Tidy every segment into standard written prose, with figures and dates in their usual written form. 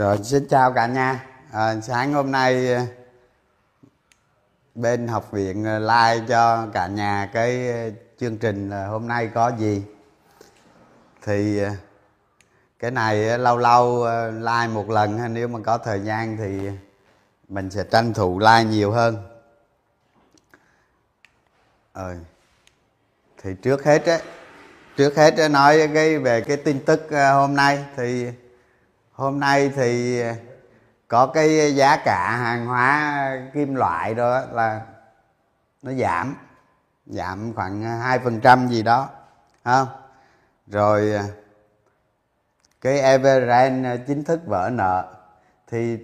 Rồi xin chào cả nhà. Sáng hôm nay bên học viện like cho cả nhà cái chương trình hôm nay có gì. Thì cái này lâu lâu like một lần, nếu mà có thời gian thì mình sẽ tranh thủ like nhiều hơn. Thì trước hết nói về cái tin tức hôm nay. Thì hôm nay thì có cái giá cả hàng hóa kim loại đó là nó giảm khoảng 2% gì đó, không? Rồi cái Evergrande chính thức vỡ nợ. Thì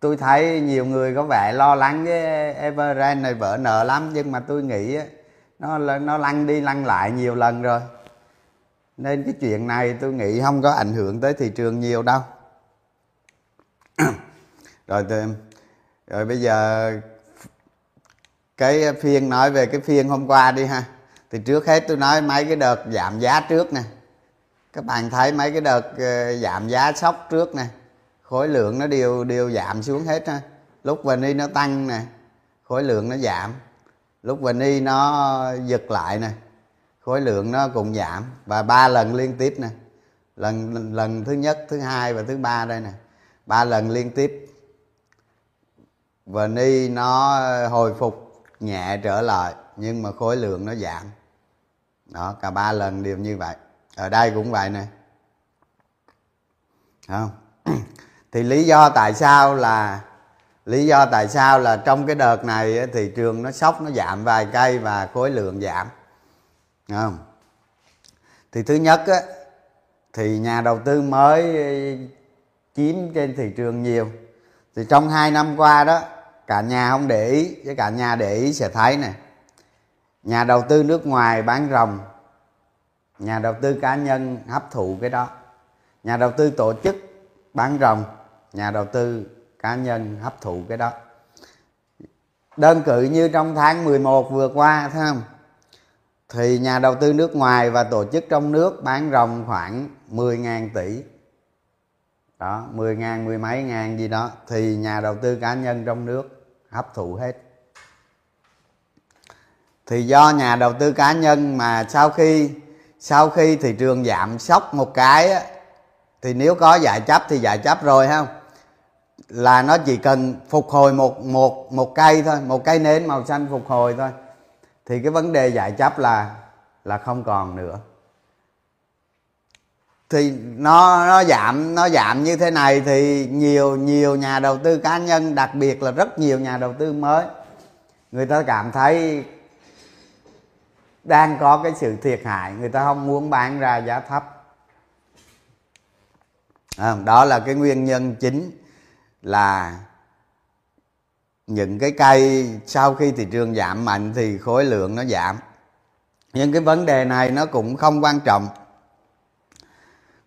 tôi thấy nhiều người có vẻ lo lắng cái Evergrande này vỡ nợ lắm, nhưng mà tôi nghĩ nó lăn đi lăn lại nhiều lần rồi, nên cái chuyện này tôi nghĩ không có ảnh hưởng tới thị trường nhiều đâu. Rồi bây giờ cái phiên, nói về cái phiên hôm qua đi ha. Thì trước hết tôi nói mấy cái đợt giảm giá trước nè. Các bạn thấy mấy cái đợt giảm giá sốc trước nè, khối lượng nó đều giảm xuống hết ha. Lúc VN nó tăng nè, khối lượng nó giảm. Lúc VN nó giật lại nè, khối lượng nó cũng giảm. Và 3 lần liên tiếp nè. Lần thứ nhất, thứ hai và thứ ba đây nè. 3 lần liên tiếp VN nó hồi phục nhẹ trở lại, nhưng mà khối lượng nó giảm. Đó, cả 3 lần đều như vậy. Ở đây cũng vậy nè. Không? Thì lý do tại sao là trong cái đợt này thị trường nó sốc, nó giảm vài cây và khối lượng giảm. Không? Thì thứ nhất á, thì nhà đầu tư mới chiếm trên thị trường nhiều. Thì trong 2 năm qua đó, cả nhà không để ý, với cả nhà để ý sẽ thấy nè. Nhà đầu tư nước ngoài bán ròng, nhà đầu tư cá nhân hấp thụ cái đó. Nhà đầu tư tổ chức bán ròng, nhà đầu tư cá nhân hấp thụ cái đó. Đơn cử như trong tháng 11 vừa qua, thấy không? Thì nhà đầu tư nước ngoài và tổ chức trong nước bán ròng khoảng 10.000 tỷ. Đó, 10.000, mười mấy ngàn gì đó. Thì nhà đầu tư cá nhân trong nước hấp thụ hết. Thì do nhà đầu tư cá nhân mà sau khi thị trường giảm sốc một cái á, thì nếu có giải chấp thì giải chấp rồi, không? Là nó chỉ cần phục hồi một cây thôi, một cây nến màu xanh phục hồi thôi, thì cái vấn đề giải chấp là không còn nữa. Thì nó giảm như thế này thì nhiều nhà đầu tư cá nhân, đặc biệt là rất nhiều nhà đầu tư mới, người ta cảm thấy đang có cái sự thiệt hại, người ta không muốn bán ra giá thấp. Đó là cái nguyên nhân chính, là những cái cây sau khi thị trường giảm mạnh thì khối lượng nó giảm. Nhưng cái vấn đề này nó cũng không quan trọng.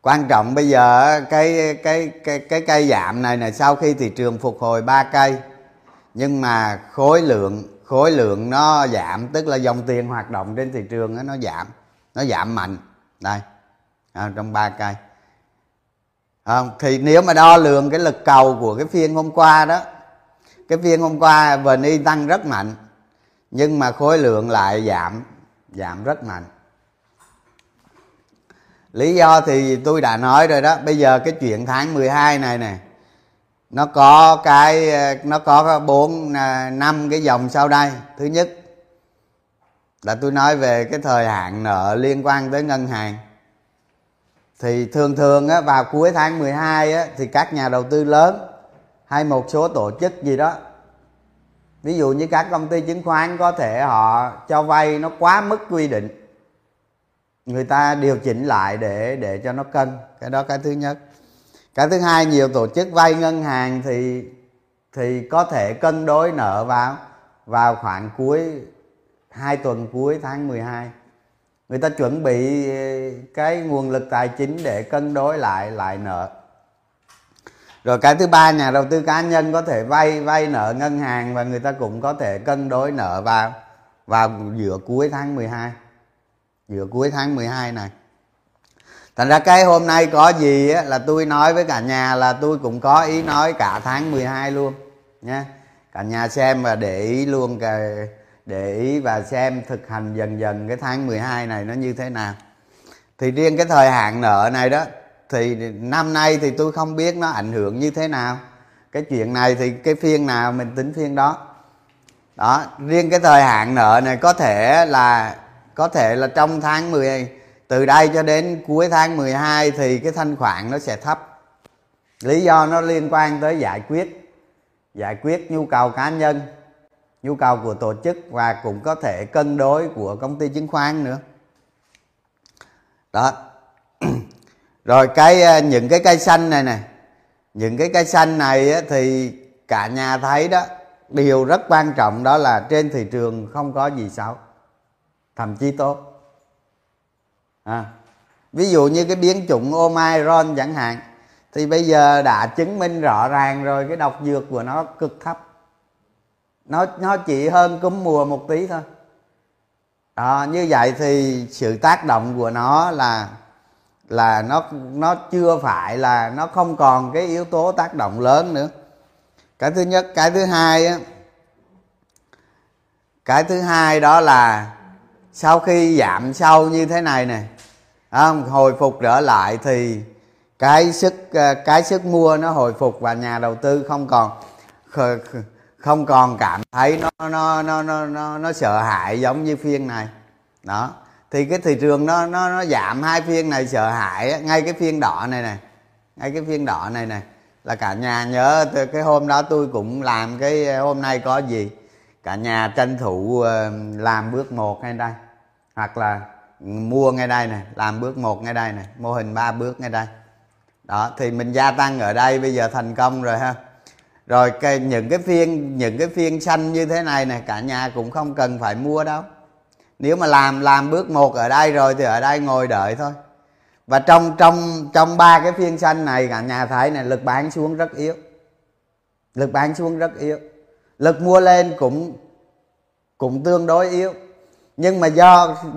Quan trọng bây giờ cái cây giảm này là sau khi thị trường phục hồi 3 cây, nhưng mà khối lượng nó giảm, tức là dòng tiền hoạt động trên thị trường đó, nó giảm mạnh đây trong 3 cây. Thì nếu mà đo lường cái lực cầu của cái phiên hôm qua đó, cái phiên hôm qua VN tăng rất mạnh, nhưng mà khối lượng lại giảm rất mạnh. Lý do thì tôi đã nói rồi đó. Bây giờ cái chuyện tháng 12 này nè, nó có 4-5 cái dòng sau đây. Thứ nhất là tôi nói về cái thời hạn nợ liên quan tới ngân hàng. Thì thường á, vào cuối tháng 12 á, thì các nhà đầu tư lớn hay một số tổ chức gì đó, ví dụ như các công ty chứng khoán, có thể họ cho vay nó quá mức quy định, người ta điều chỉnh lại để cho nó cân. Cái đó cái thứ nhất. Cái thứ hai, nhiều tổ chức vay ngân hàng thì có thể cân đối nợ vào khoảng cuối 2 tuần cuối tháng 12. Người ta chuẩn bị cái nguồn lực tài chính để cân đối lại nợ. Rồi cái thứ ba, nhà đầu tư cá nhân có thể vay nợ ngân hàng, và người ta cũng có thể cân đối nợ vào giữa cuối tháng 12 này. Thành ra cái hôm nay có gì á, là tôi nói với cả nhà là tôi cũng có ý nói cả tháng 12 luôn nha. Cả nhà xem và để ý luôn, để ý và xem thực hành dần dần cái tháng 12 này nó như thế nào. Thì riêng cái thời hạn nợ này đó, thì năm nay thì tôi không biết nó ảnh hưởng như thế nào. Cái chuyện này thì cái phiên nào mình tính phiên đó. Đó, riêng cái thời hạn nợ này có thể là trong tháng 10, từ đây cho đến cuối tháng 12 thì cái thanh khoản nó sẽ thấp. Lý do nó liên quan tới giải quyết nhu cầu cá nhân, nhu cầu của tổ chức và cũng có thể cân đối của công ty chứng khoán nữa. Đó. Rồi những cái cây xanh này nè. Những cái cây xanh này thì cả nhà thấy đó, điều rất quan trọng đó là trên thị trường không có gì xấu, thậm chí tốt. Ví dụ như cái biến chủng omicron chẳng hạn, thì bây giờ đã chứng minh rõ ràng rồi, cái độc dược của nó cực thấp. Nó chỉ hơn cúm mùa một tí thôi. Đó, như vậy thì sự tác động của nó là nó chưa phải là nó không còn cái yếu tố tác động lớn nữa. Cái thứ nhất, cái thứ hai đó là sau khi giảm sâu như thế này nè, hồi phục trở lại thì cái sức mua nó hồi phục và nhà đầu tư không còn cảm thấy nó sợ hãi giống như phiên này. Đó. Thì cái thị trường nó giảm hai phiên này sợ hãi, ngay cái phiên đỏ này nè. Ngay cái phiên đỏ này nè là cả nhà nhớ, cái hôm đó tôi cũng làm cái hôm nay có gì. Cả nhà tranh thủ làm bước 1 ngay đây, hoặc là mua ngay đây này, làm bước 1 ngay đây này, mô hình 3 bước ngay đây. Đó, thì mình gia tăng ở đây bây giờ thành công rồi ha. Rồi những cái phiên xanh như thế này nè, cả nhà cũng không cần phải mua đâu. Nếu mà làm bước 1 ở đây rồi thì ở đây ngồi đợi thôi. Và trong ba cái phiên xanh này cả nhà thấy này, lực bán xuống rất yếu. Lực mua lên cũng tương đối yếu. Nhưng mà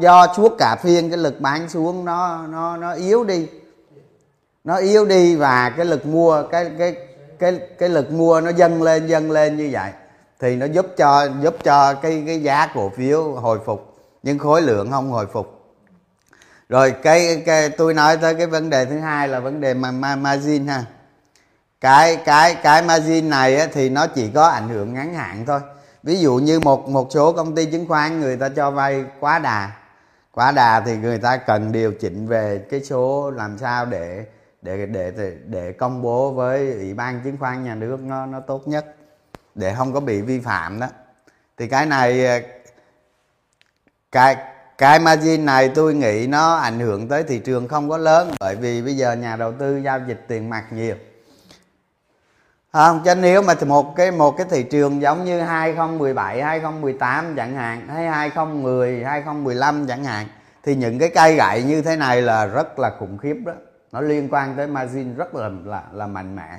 do suốt cả phiên cái lực bán xuống nó yếu đi. Nó yếu đi và cái lực mua cái lực mua nó dâng lên như vậy thì nó giúp cho cái giá cổ phiếu hồi phục, nhưng khối lượng không hồi phục. Rồi cái tôi nói tới cái vấn đề thứ hai là vấn đề margin ha. Cái margin này á, thì nó chỉ có ảnh hưởng ngắn hạn thôi. Ví dụ như một số công ty chứng khoán người ta cho vay quá đà thì người ta cần điều chỉnh về cái số làm sao để công bố với Ủy ban Chứng khoán Nhà nước nó tốt nhất, để không có bị vi phạm đó. Thì cái này cái margin này tôi nghĩ nó ảnh hưởng tới thị trường không có lớn, bởi vì bây giờ nhà đầu tư giao dịch tiền mặt nhiều. Không, chứ nếu mà một cái thị trường giống như 2017, 2018 chẳng hạn, hay 2010, 2015 chẳng hạn, thì những cái cây gậy như thế này là rất là khủng khiếp đó. Nó liên quan tới margin rất là mạnh mẽ.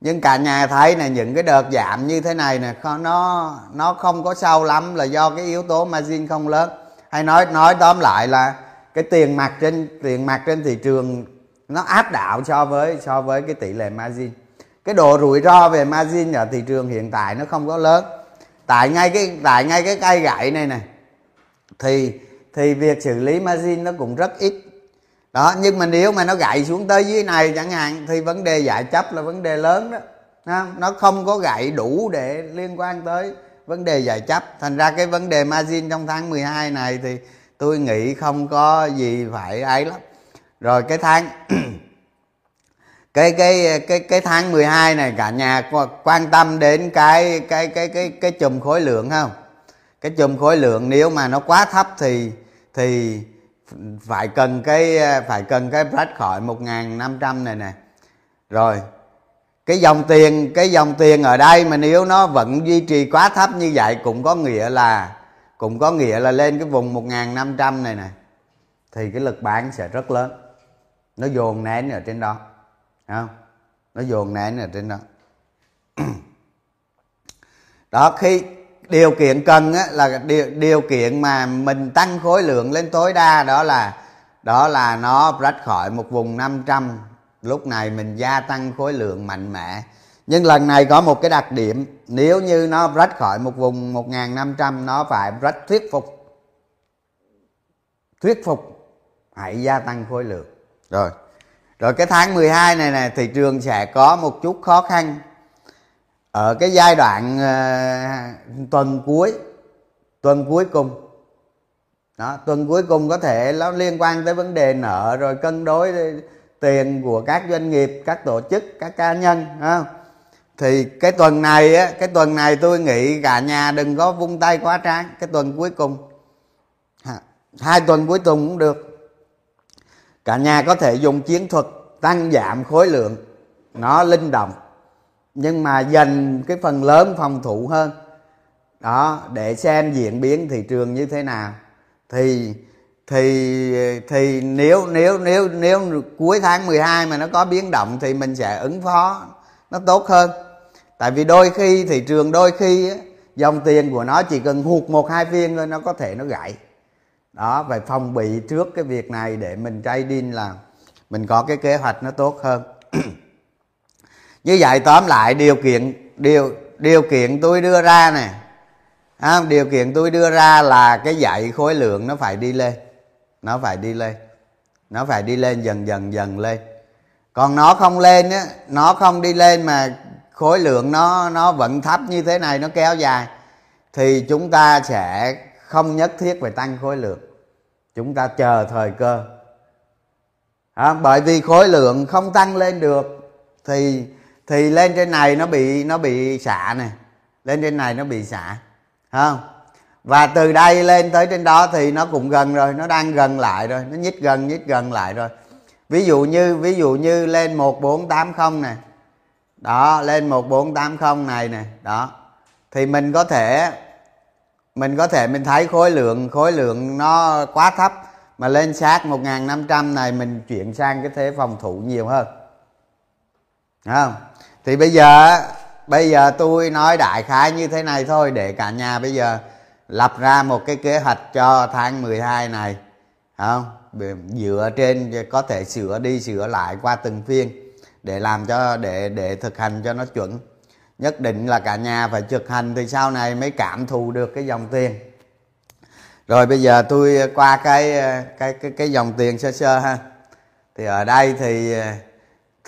Nhưng cả nhà thấy này, những cái đợt giảm như thế này nè, nó không có sâu lắm là do cái yếu tố margin không lớn. Hay nói tóm lại là cái tiền mặt trên thị trường nó áp đảo so với cái tỷ lệ margin. Cái độ rủi ro về margin ở thị trường hiện tại nó không có lớn. Tại ngay cái cây gậy này nè thì việc xử lý margin nó cũng rất ít. Đó, nhưng mà nếu mà nó gãy xuống tới dưới này chẳng hạn thì vấn đề giải chấp là vấn đề lớn đó. Nó không có gãy đủ để liên quan tới vấn đề giải chấp. Thành ra cái vấn đề margin trong tháng 12 này thì tôi nghĩ không có gì phải ấy lắm. Rồi cái tháng cái tháng 12 này cả nhà quan tâm đến cái chùm khối lượng không? Cái chùm khối lượng nếu mà nó quá thấp thì phải cần cái break khỏi 1.500 này nè. Rồi cái dòng tiền ở đây mà nếu nó vẫn duy trì quá thấp như vậy cũng có nghĩa là lên cái vùng 1.500 này nè thì cái lực bán sẽ rất lớn, nó dồn nén ở trên đó. Không? Nó dồn nén ở trên đó. Đó, khi điều kiện cần á, là điều kiện mà mình tăng khối lượng lên tối đa đó là đó là nó rách khỏi một vùng 500. Lúc này mình gia tăng khối lượng mạnh mẽ. Nhưng lần này có một cái đặc điểm, nếu như nó rách khỏi một vùng 1500, nó phải rách thuyết phục. Thuyết phục, hãy gia tăng khối lượng. Rồi cái tháng 12 này nè, thị trường sẽ có một chút khó khăn. Ở cái giai đoạn tuần cuối cùng. Đó, tuần cuối cùng có thể nó liên quan tới vấn đề nợ rồi cân đối tiền của các doanh nghiệp, các tổ chức, các cá nhân. Không? Thì cái tuần này tôi nghĩ cả nhà đừng có vung tay quá tráng. Cái tuần cuối cùng, 2 tuần cuối tuần cũng được. Cả nhà có thể dùng chiến thuật tăng giảm khối lượng, nó linh động, nhưng mà dành cái phần lớn phòng thủ hơn. Đó, để xem diễn biến thị trường như thế nào. Thì nếu cuối tháng 12 mà nó có biến động thì mình sẽ ứng phó nó tốt hơn. Tại vì thị trường đôi khi dòng tiền của nó chỉ cần hụt 1-2 phiên thôi nó có thể nó gãy. Đó, phải phòng bị trước cái việc này để mình trading là mình có cái kế hoạch nó tốt hơn. Như vậy tóm lại điều kiện tôi đưa ra nè. Điều kiện tôi đưa ra là cái dãy khối lượng nó phải đi lên. Nó phải đi lên dần lên. Còn nó không lên á, nó không đi lên mà khối lượng nó vẫn thấp như thế này, nó kéo dài, thì chúng ta sẽ không nhất thiết phải tăng khối lượng. Chúng ta chờ thời cơ. Bởi vì khối lượng không tăng lên được thì lên trên này nó bị xả nè. Lên trên này nó bị xả. Không? Và từ đây lên tới trên đó thì nó cũng gần rồi, nó đang gần lại rồi, nó nhích gần lại rồi. Ví dụ như lên 1480 này. Đó, lên 1480 này nè, đó. Thì mình có thể mình thấy khối lượng nó quá thấp mà lên sát 1500 này mình chuyển sang cái thế phòng thủ nhiều hơn. Đúng không? Thì bây giờ tôi nói đại khái như thế này thôi để cả nhà bây giờ lập ra một cái kế hoạch cho tháng 12 này, không? Dựa trên có thể sửa đi sửa lại qua từng phiên để làm cho để thực hành cho nó chuẩn. Nhất định là cả nhà phải thực hành thì sau này mới cảm thụ được cái dòng tiền. Rồi bây giờ tôi qua cái dòng tiền sơ ha. Thì ở đây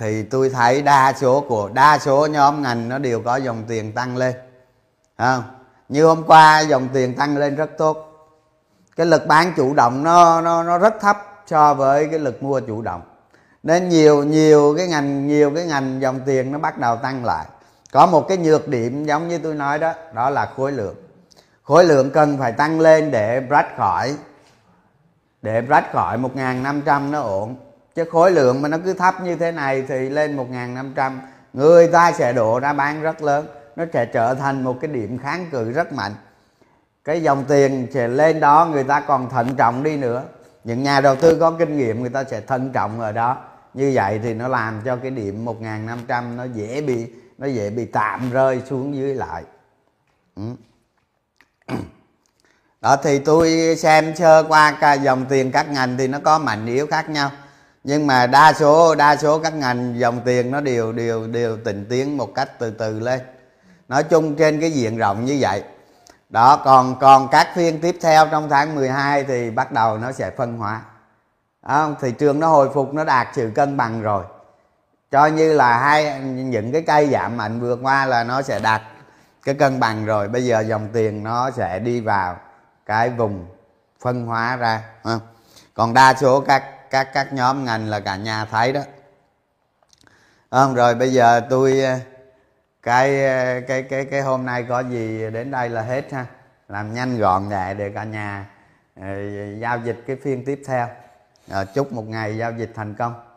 thì tôi thấy đa số nhóm ngành nó đều có dòng tiền tăng lên. Không? Như hôm qua dòng tiền tăng lên rất tốt. Cái lực bán chủ động nó rất thấp so với cái lực mua chủ động. Nên nhiều cái ngành dòng tiền nó bắt đầu tăng lại. Có một cái nhược điểm giống như tôi nói đó là khối lượng cần phải tăng lên để rách khỏi 1500 nó ổn. Chứ khối lượng mà nó cứ thấp như thế này thì lên 1500 người ta sẽ đổ ra bán rất lớn, nó sẽ trở thành một cái điểm kháng cự rất mạnh. Cái dòng tiền sẽ lên đó, người ta còn thận trọng đi nữa, những nhà đầu tư có kinh nghiệm người ta sẽ thận trọng ở đó. Như vậy thì nó làm cho cái điểm 1500 nó dễ bị tạm rơi xuống dưới lại. Đó thì tôi xem sơ qua cả dòng tiền các ngành thì nó có mạnh yếu khác nhau. Nhưng mà đa số các ngành dòng tiền nó đều tịnh tiến một cách từ từ lên. Nói chung trên cái diện rộng như vậy. Đó, còn các phiên tiếp theo trong tháng 12 thì bắt đầu nó sẽ phân hóa. Đó, thị trường nó hồi phục, nó đạt sự cân bằng rồi. Cho như là những cái cây giảm mạnh vừa qua là nó sẽ đạt cái cân bằng rồi. Bây giờ dòng tiền nó sẽ đi vào cái vùng phân hóa ra. Còn đa số các nhóm ngành là cả nhà thấy đó. Rồi bây giờ tôi cái hôm nay có gì đến đây là hết ha. Làm nhanh gọn nhẹ để cả nhà giao dịch cái phiên tiếp theo. Chúc một ngày giao dịch thành công.